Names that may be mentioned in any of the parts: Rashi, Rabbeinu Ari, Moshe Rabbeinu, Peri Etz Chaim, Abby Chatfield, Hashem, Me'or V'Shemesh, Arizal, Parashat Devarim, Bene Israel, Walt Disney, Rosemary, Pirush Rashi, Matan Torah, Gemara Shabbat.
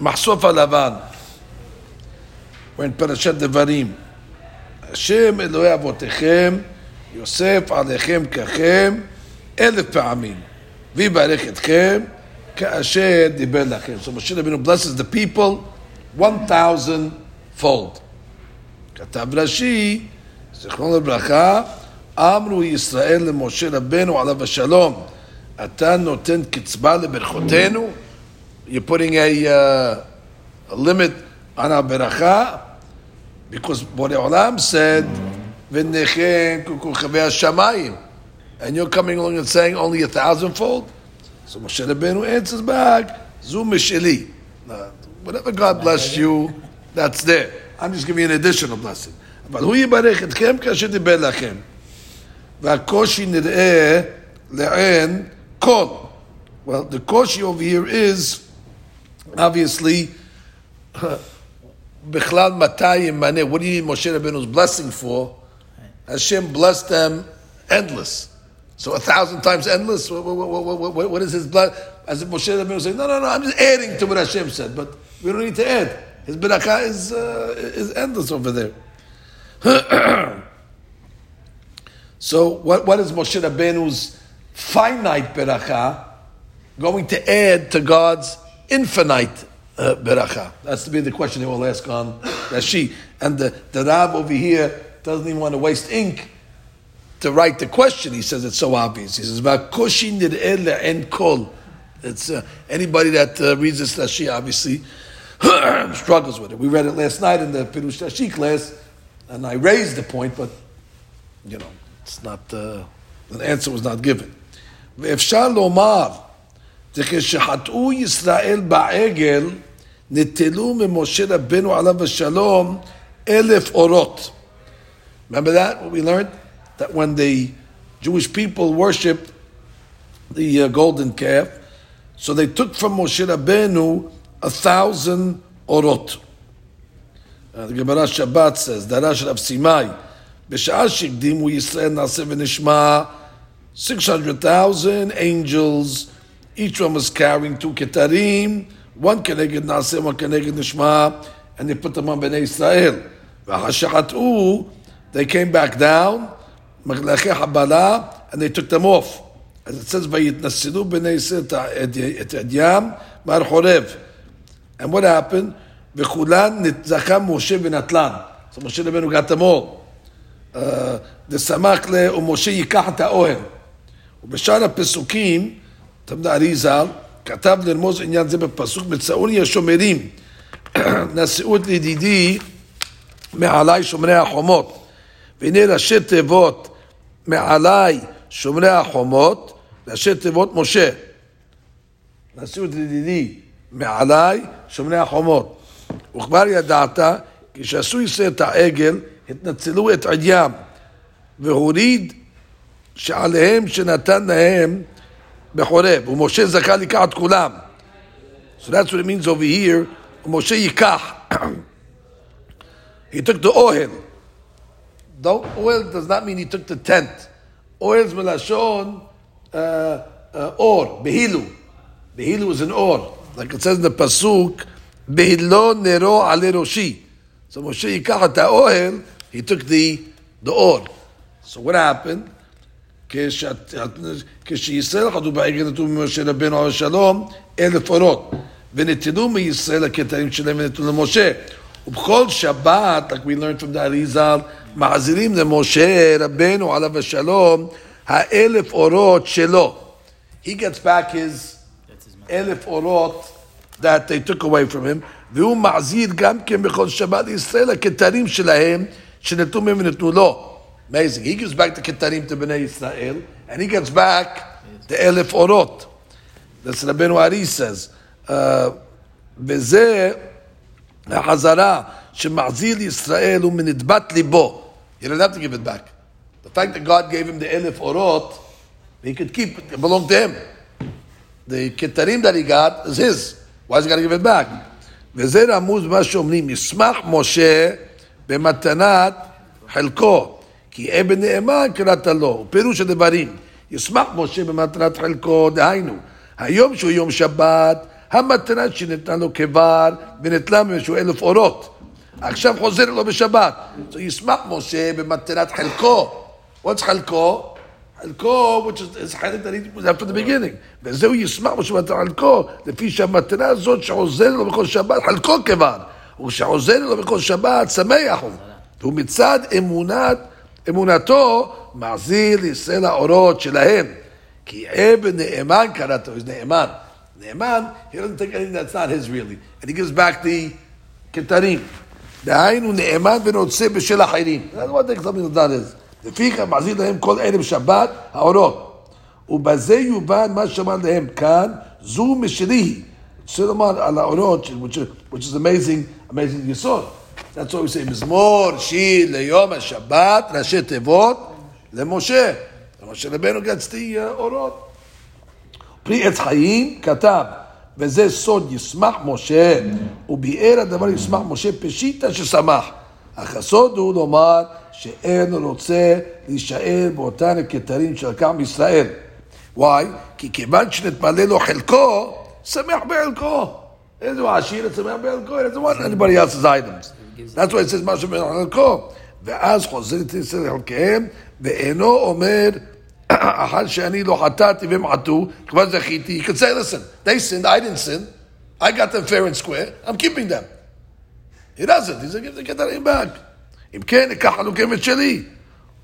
Mahsof Alavan. We're in Parashat Devarim. Hashem Elohei Avotechem, Yosef Alechem Kachem, Elef Pa'amim, Vibarech Etchem, Ka'asher Diber Lachem. So Moshe Rabbeinu blesses the people 1,000-fold. Katav Rashi, Zichron Lebracha, Amru Yisrael Moshe Rabbeinu Alav Hashalom, Atan Noten Kitzba Leberchotenu. You're putting a limit on our beracha, because Borei Olam said, "V'nechem kuku chavei shamayim," and you're coming along and saying only 1,000-fold. So Moshe Rabbeinu answers back, "Zu misheli." Whatever God bless you, that's there. I'm just giving you an additional blessing. But who yibarech etchem kasher diber lachem, va'koshi nir'eh le'en kol. Well, the koshi over here is obviously, Bichlal Matayim Maneh. What do you need Moshe Rabbeinu's blessing for? Hashem blessed them endless. So 1,000 times endless? What is his blessing? As if Moshe Rabbeinu saying, no, I'm just adding to what Hashem said. But we don't need to add. His berakah is endless over there. So what is Moshe Rabbeinu's finite berakah going to add to God's infinite beracha? That's to be the question they will ask on Rashi. And the Rab over here doesn't even want to waste ink to write the question. He says it's so obvious. He says, it's anybody that reads this Rashi obviously struggles with it. We read it last night in the Pirush Rashi class, and I raised the point, but it's not an answer was not given. Ve'efshar lomar כשחטאו ישראל בעגל נטלו ממשה רבנו עליו השלום 1,000 אורות. Remember that? What we learned? That when the Jewish people worshipped the golden calf, so they took from Moshe Rabbeinu 1,000 orot. The Gemara Shabbat says, דרש רב סימאי, בשעה שהקדימו ישראל נעשה ונשמע 600,000 angels. Each one was carrying 2 ketarim, one keneged Naseh, one keneged Nishma, and they put them on Bene Israel. They came back down, and they took them off. As it says, and what happened? So Moshe Rabbeinu got them all. The Samakle or Moshe Yikach Ta'ohem. Ubeshara Pesukim. Arizal, כתב לרמוז עניין זה בפסוק, מצאוני השומרים, נשאות לידידי מעלי שומרי החומות, והנה ראשי תיבות מעלי שומרי החומות, ראשי תיבות משה, נשאות לידידי מעלי שומרי החומות, וכבר ידעת, כשעשו ישראל את העגל, התנצלו את עדיים, והוריד שעליהם שנתן להם, Bechoreb, u'Moshe zakah likach kulam. So that's what it means over here. Moshe yikach. He took the ohel. Ohel does not mean he took the tent. Ohel's melashon or behilu. Behilu is an or, like it says in the pasuk. Behilo nero ale roshi. So Moshe yikach ta ohel. He took the or. So what happened? כשישראל חדו בעגל נטלו ממשה רבנו עליו השלום 1,000 אורות ונטלו מישראל הכתרים שלהם ונטלו למשה ובכל שבת, like we learned from the Arizal, מעזירים למשה רבנו עליו השלום 1,000 אורות שלו. He gets back his 1,000 אורות that they took away from him, והוא מעזיר גם כן בכל שבת ישראל הכתרים שלהם שנטלו מהם ונטלו לו. Amazing. He gives back the Ketarim to Bnei Israel, and he gets back the 1,000 orot. That's Rabbeinu Ari says. V'zeh ha'chazara she'machzir Yisrael u'minidbat libo. He didn't have to give it back. The fact that God gave him the 1,000 orot, he could keep it. It belonged to him. The Ketarim that he got is his. Why is he going to give it back? V'zeh ramuz ma'shomnim yismach Moshe b'matanat chelko. כי אבן נאמן קראת לו, פירוש הדברים, ישמח משה במתנת חלקו, דהיינו, היום שהוא יום שבת, המתנה שניתנה לו כבר ונתנה משהו 1,000 אורות. עכשיו חוזר לו בשבת. So ישמח משה במתנת חלקו. What's חלקו? חלקו, which is חלק after the beginning. וזהו ישמח משה במתנת חלקו, לפי שהמתנה הזאת שעוזר לו בכל שבת, חלקו כבר. וכשעוזר לו בכל שבת, שמח הוא. הוא מצד אמונתו, מעזיר לישראל האורות שלהם. כי אבן נאמן קראתו, he's נאמן. Neiman, he doesn't take anything that's not his really. And he gives back the ketarim. Da'ayinu ne'eman v'notzeh b'shel ha'chayrim. That's what takes something that is. לפיכך מעזיר להם כל ערב שבת האורות. ובזה יובן מה שאמר להם כאן, זו משלי. סלומר על האורות, which is amazing, amazing יסוד. That's what we say, מזמור שיר ליום השבת, ראשי תיבות, למשה. משה רבנו gets the אורות. פרי עץ חיים כתב, וזה סוד ישמח משה, וביאר הדבר ישמח משה פשיטה ששמח. אך הסוד הוא לומר שאין רוצה להישאר באותן הכתרים שלקח מישראל. וואי, כי כיוון שנתמלא לו חלקו, שמח בחלקו. איזו עשיר, שמח בחלקו, איזו one anybody else's items. That's why it says משהו בחלקו. ואז חוזרת ישראל לחלקיהם, ואינו אומר, אחר שאני לא חטאתי והם חטאו, כבר זכיתי, he could say, listen, they sinned, I didn't sin, I got them fair and square, I'm keeping them. He doesn't, he's going to get them back. אם כן, אקח חלוקים את שלי.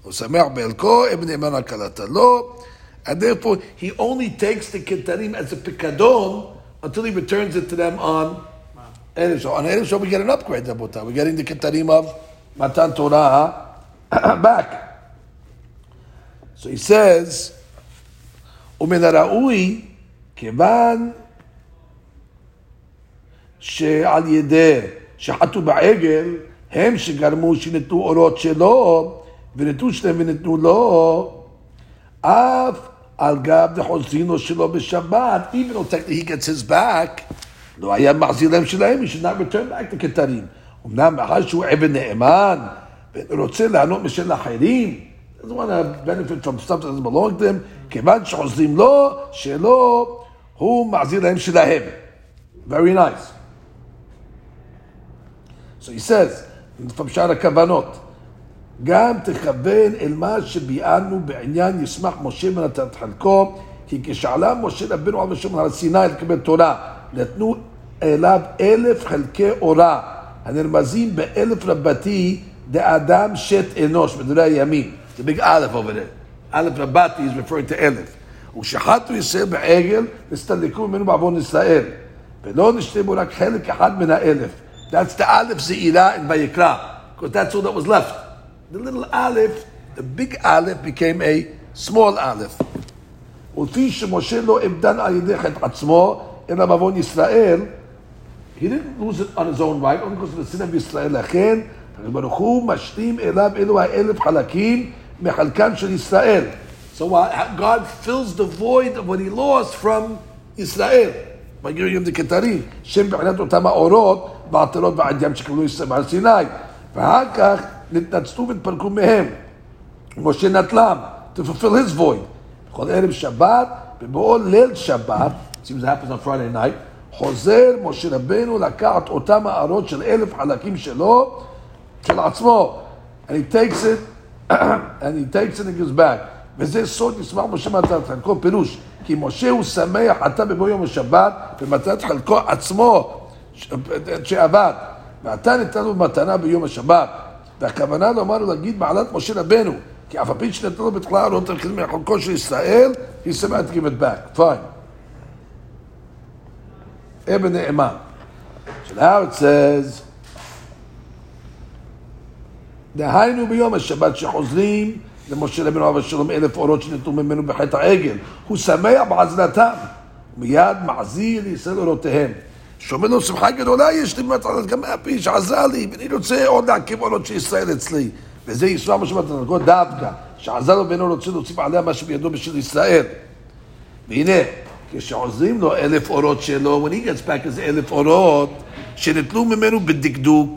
הוא שמח בעלקו, אבן נאמן על כלתלו, and therefore, he only takes the כתרים as a פיקדון, until he returns it to them on Arizal. On Arizal, we get an upgrade, we're getting the כתרים of Matan Torah back. So he says, ומן הראוי, כיוון שעל ידי שחטו בעגל, הם שגרמו שנתנו אורות שלו, ונתנו שלהם ונתנו לו, אף על גב דחוזינו שלו בשבת, even though technically he gets his back, לא היה מחזיר להם שלהם, he should not return back to כתרים. אמנם מאחר שהוא עבד נאמן, ורוצה לענות משל אחרים, doesn't want to benefit from stuff that doesn't belong to them. כיוון שחוזרים לו, שלו, הוא מעזיר להם שלהם. Very nice. So he says, from שאר הכוונות, גם תכוון אל מה שביאנו בעניין ישמח משה ונתנת חלקו, כי כשעלה משה רבנו על משום הר סיני לקבל תורה, נתנו אליו 1,000 חלקי אורה, הנרמזים ב1,000 רבתי, דאדם שת אנוש, בדורי הימים. The big Aleph over there. Aleph Rabbati is referring to Aleph. ושחטו ישראל בעגל, וסתלקו ממנו בעוון ישראל. ולא נשתבו רק חלק אחד מן האלף. That's the Aleph Ze'ira in Vayikra. Because that's all that was left. The little Aleph, the big Aleph became a small Aleph. ולפי שמשה לא אבדן על ידי חטא עצמו, אלא בעוון ישראל, he didn't lose it on his own right, only because of the sin of Israel. לכן, ברוך הוא משלים אליו אלו האלף חלקים, מחלקן של ישראל. So God fills the void of what he lost from Israel. By giving him the כתרים, שם בחינת אותם האורות, בעטלות ועד ים שקבלו ישראל על סיני. ואחר כך נתנצלו ונתפרקו מהם. משה נטלם, to fulfill his void. בכל ערב שבת, ובעוד ליל שבת, seems it happens on Friday night, חוזר משה רבנו לקחת אותם האורות של 1,000 חלקים שלו, של עצמו. And he takes it, and he takes it and gives back. וזה סוד ישמח משה במתנת חלקו פירוש, כי משה הוא שמח עתה בבוא יום השבת, במתנת חלקו עצמו, שעבד. ועתה נתנו מתנה ביום השבת. והכוונה לומר ולהגיד בעלת משה רבנו, כי אף הפי שנתנו בתחילה אורות הלכים מחלקו של ישראל, he שמח to give it back. Fine. אבן נאמן. So now it says, דהיינו ביום השבת שחוזרים למשה רבנו עליו השלום 1,000 אורות שנתנו ממנו בחטא העגל. הוא שמח בעזרתם, ומיד מעזיר לישראל אורותיהם. שאומר לו, שמחה גדולה יש לי במתנת, גם אפי שעזרה לי, ואני רוצה עוד להקים אורות של ישראל אצלי. וזה ישמח משה במתנת חלקו דווקא, שעזר לו ואינו רוצה להוסיף עליה מה שבידו בשביל ישראל. והנה, כשעוזרים לו 1,000 אורות שלו, when he gets back is 1,000 אורות, שנתנו ממנו בדקדוק,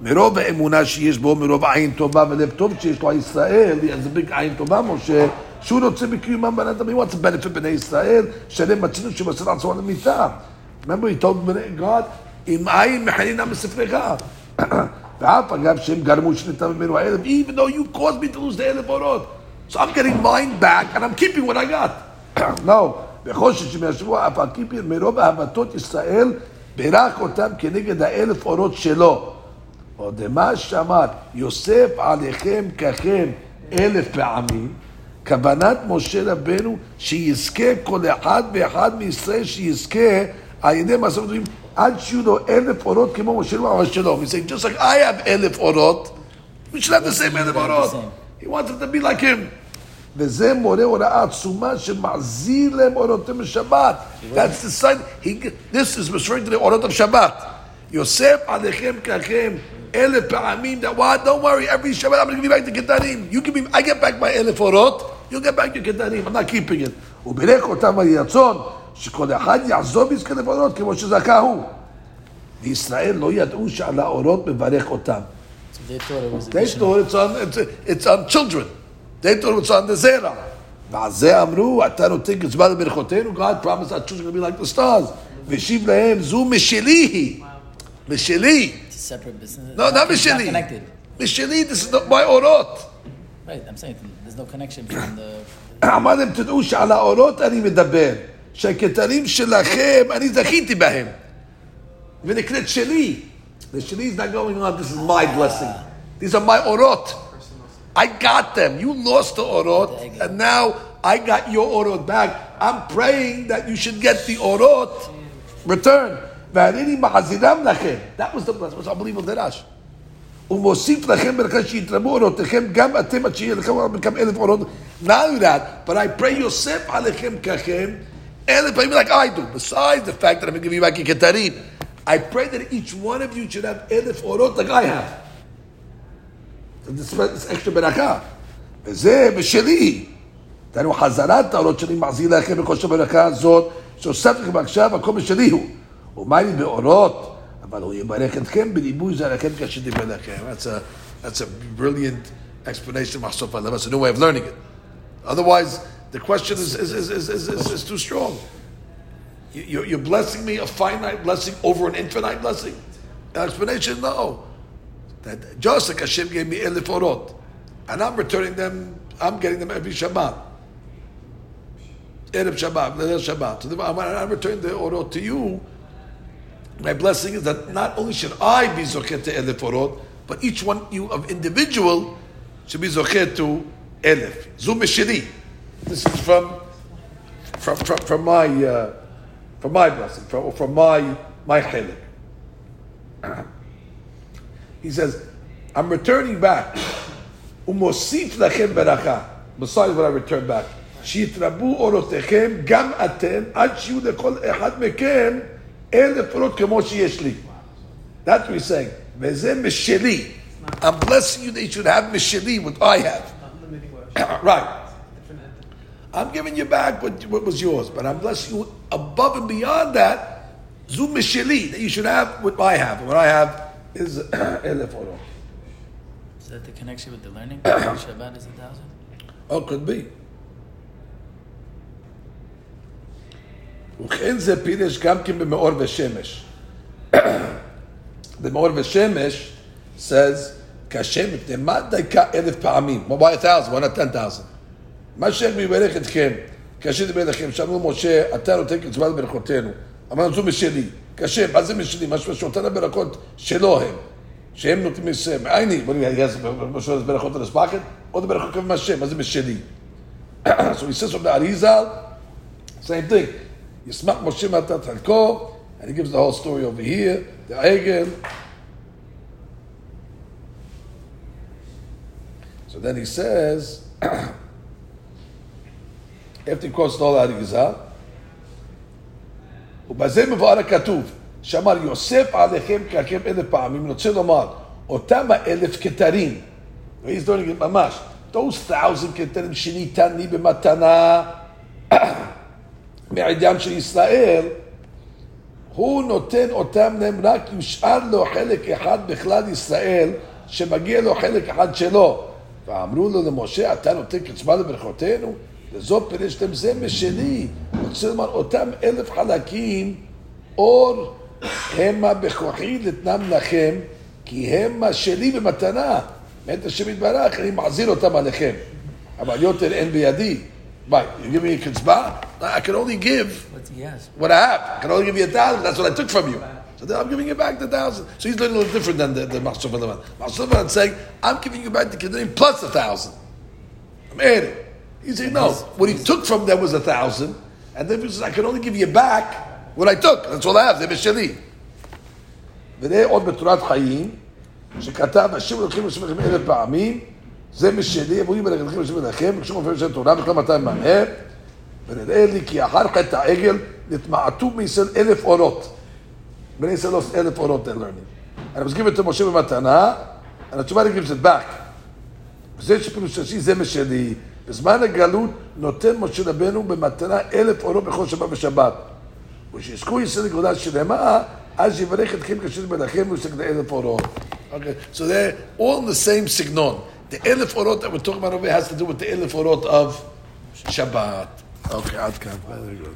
מרוב האמונה שיש בו, מרוב עין טובה ולב טוב שיש לו ישראל, אז בג עין טובה משה, שהוא רוצה בקיומם בנת המיועץ, בנפי בני ישראל, שלם מצלינו שמסל עצמו על המיטה. Remember, he told God, even though you caused me to lose the Erev Orot, so I'm getting mine back and I'm keeping what I got. No. כוונת משה רבנו שיזכה כל אחד ואחד מישראל שיזכה על ידי מעשה ודינים עד שיהיו לו 1,000 אורות כמו משה רבנו שלו. He's saying, just like I have 1,000 אורות, we should have the same 1,000 אורות. He wants it to be like him. וזה מורה הוראה עצומה שמעזיר להם אורותיהם בשבת. That's the sign. This is referring to the אורות of שבת. יוסף עליכם ככם 1,000 פעמים. That what? Don't worry. Every Shabbat I'm going to give you back the ketarim. You give me. I get back my 1,000 orot. You get back your ketarim. I'm not keeping it. וברך אותם היצון שכל אחד יעזוב יזכה לבורות כמו שזכהו. וישראל לא ידעו שעל האורות מברך אותם. They thought it's on children. They thought it's on the zera. ועל זה אמרו, אתה נותן קצבה לברכותינו. God promised our children to be like the stars. ושיב להם, זו משלי היא. משלי. Separate business. No, not Misheli. Misheli, this is not my orot. Right, I'm saying there's no connection between the. אמר להם תדעו שעל האורות אני מדבר, שהכתרים שלכם אני זכיתי בהם, ונקראת שלי. The שלי is not going on. This is my blessing. These are my orot. I got them. You lost the orot, and now I got your orot back. I'm praying that you should get the orot return. That was the blessing. It was unbelievable. Rashi. Not only that, but I pray Yosef alechem kachem, and pray like I do. Besides the fact that I'm going to give you back your ketarim, I pray that each one of you should have 1,000 orot like I have. This extra berakah. V'zeh b'sheli. Then u'chazarat orot sheli ma'zil lechem b'kosher berakah zot. So sefik b'akshav akom b'shelihu. That's a brilliant explanation. It's a new way of learning it. Otherwise, the question is too strong. You're blessing me a finite blessing over an infinite blessing. An explanation? No. That just like Hashem gave me 1,000 orot, and I'm returning them. I'm getting them every Shabbat. Erev Shabbat, Leil Shabbat. So I'm returning the orot to you. My blessing is that not only should I be zochet to elef orot, but each one you of individual should be zochet to elef. Zum meshili. This is from my blessing, from my chilek. He says, I'm returning back. Umosif lachem beracha. Besides what I return back, shitrabu orotechem gam atem ad shiu lekol echad mekem. That's what he's saying. I'm blessing you that you should have misheli, what I have. Right. I'm giving you back what was yours, but I'm blessing you above and beyond that, zu misheli, that you should have what I have. What I have is elef orot. Is that the connection with the learning? Shabbat is 1,000? Oh, could be. The Me'or V'Shemesh says, why 1,000? Why not 10,000? So he says from the Arizal, same thing. Yismach Moshe Matat Halko, and he gives the whole story over here. The Egel. So then he says, after he quotes all Arizal, ובזה מבואר הכתוב, שאמר יוסף עליכם כעכם 1,000 פעמים, רוצה לומר, אותם 1,000 כתרים, he's doing it ממש, those 1,000 כתרים שניתני במתנה, מעידם של ישראל, הוא נותן אותם להם רק יושאר לו חלק אחד בכלל ישראל, שמגיע לו חלק אחד שלו. ואמרו לו למשה, אתה נותן קצבה לברכותינו? וזו פירשתם זה משלי. רוצה לומר, אותם 1,000 חלקים אור המה בכוחי לתנם לכם, כי המה שלי במתנה. מאת השם יתברך, אני מחזיר אותם עליכם. אבל יותר אין בידי. Right, you give me a kizbah? I can only give what I have. I can only give you 1,000. That's what I took from you. So then I'm giving you back the 1,000. So he's doing a little different than the Mahsuf al-Leman. Mahsuf al-Leman is saying, I'm giving you back the Kedarim plus 1,000. I'm adding. He's saying, no, what he took from them was 1,000. And then he says, I can only give you back what I took. That's all I have. They're Mishali. V'nei od beturat chayim, shekatav Hashem l'chim l'shem l'chim elef pa'amim, זה משלי, אמורים ולכם ולכם, וכשום מופיעים של תורה, וכלם 200 מהר, ונראה לי כי אחר חטא העגל, נתמעטו מישראל 1,000 אורות. בני ישראל לא 1,000 אורות, they're learning. אני מסכים את משה במתנה, אני התשובה להגיד את באק. וזה שפירוש רש"י, זה משלי. בזמן הגלות נותן משה רבנו במתנה 1,000 אורות בכל שבת ושבת. ושיזכו ישראל לגאולה שלמה, אז יברך אתכם כשיר בלכם ויסגד 1,000 אורות. Okay, so they're all in the same signon. The Elif Orot that we're talking about over here has to do with the Elif Orot of Shabbat. Okay, Adkan. Very good.